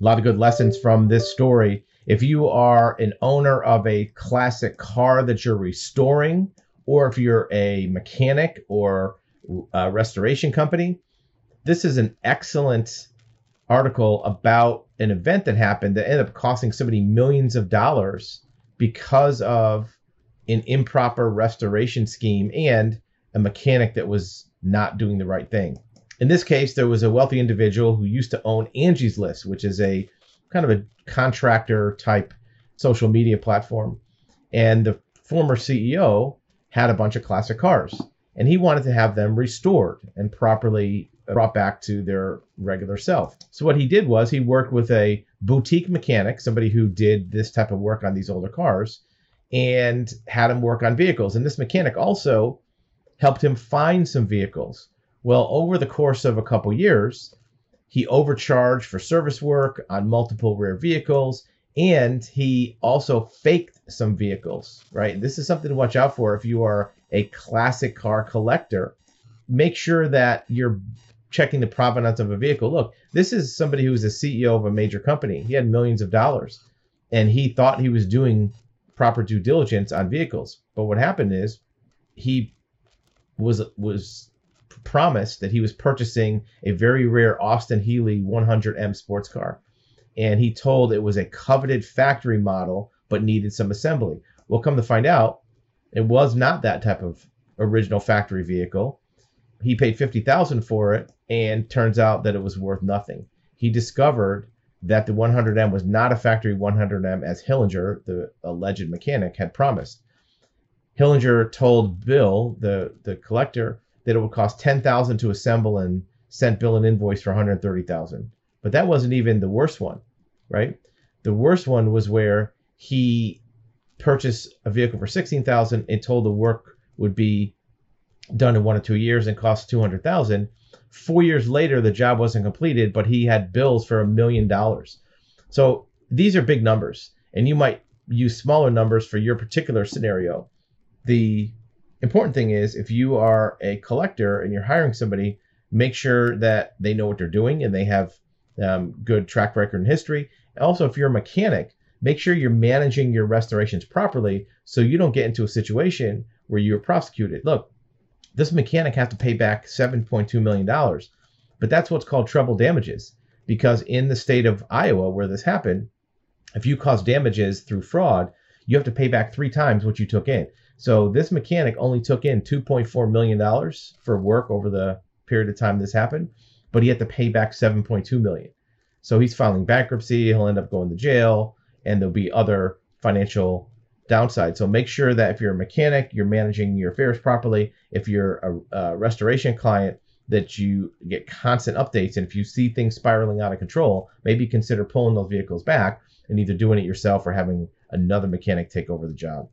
a lot of good lessons from this story. If you are an owner of a classic car that you're restoring, or if you're a mechanic or a restoration company, this is an excellent article about an event that happened that ended up costing somebody millions of dollars because of an improper restoration scheme and a mechanic that was not doing the right thing. In this case, there was a wealthy individual who used to own Angie's List, which is a kind of a contractor type social media platform. And the former CEO had a bunch of classic cars, and he wanted to have them restored and properly brought back to their regular self. So what he did was he worked with a boutique mechanic, somebody who did this type of work on these older cars, and had him work on vehicles. And this mechanic also helped him find some vehicles. Well, over the course of a couple years, he overcharged for service work on multiple rare vehicles, and he also faked some vehicles, right? And this is something to watch out for if you are a classic car collector. Make sure that you're checking the provenance of a vehicle. Look, this is somebody who was the CEO of a major company. He had millions of dollars, and he thought he was doing proper due diligence on vehicles. But what happened is he was promised that he was purchasing a very rare Austin Healey 100M sports car, and he told it was a coveted factory model but needed some assembly. Well, come to find out, it was not that type of original factory vehicle. He paid $50,000 for it, and turns out that it was worth nothing. He discovered that the 100M was not a factory 100M as Hillinger, the alleged mechanic, had promised. Hillinger told Bill, the collector, that it would cost $10,000 to assemble, and sent Bill an invoice for $130,000. But that wasn't even the worst one, right? The worst one was where he purchased a vehicle for $16,000 and told the work would be done in 1 or 2 years and cost $200,000. 4 years later, the job wasn't completed, but he had bills for $1 million. So these are big numbers, and you might use smaller numbers for your particular scenario. The important thing is, if you are a collector and you're hiring somebody, make sure that they know what they're doing and they have good track record and history. And also, if you're a mechanic, make sure you're managing your restorations properly so you don't get into a situation where you're prosecuted. Look, this mechanic has to pay back $7.2 million, but that's what's called treble damages, because in the state of Iowa where this happened, if you cause damages through fraud, you have to pay back 3 times what you took in. So this mechanic only took in $2.4 million for work over the period of time this happened, but he had to pay back $7.2 million. So he's filing bankruptcy, he'll end up going to jail, and there'll be other financial downsides. So make sure that if you're a mechanic, you're managing your affairs properly. If you're a restoration client, that you get constant updates. And if you see things spiraling out of control, maybe consider pulling those vehicles back and either doing it yourself or having another mechanic take over the job.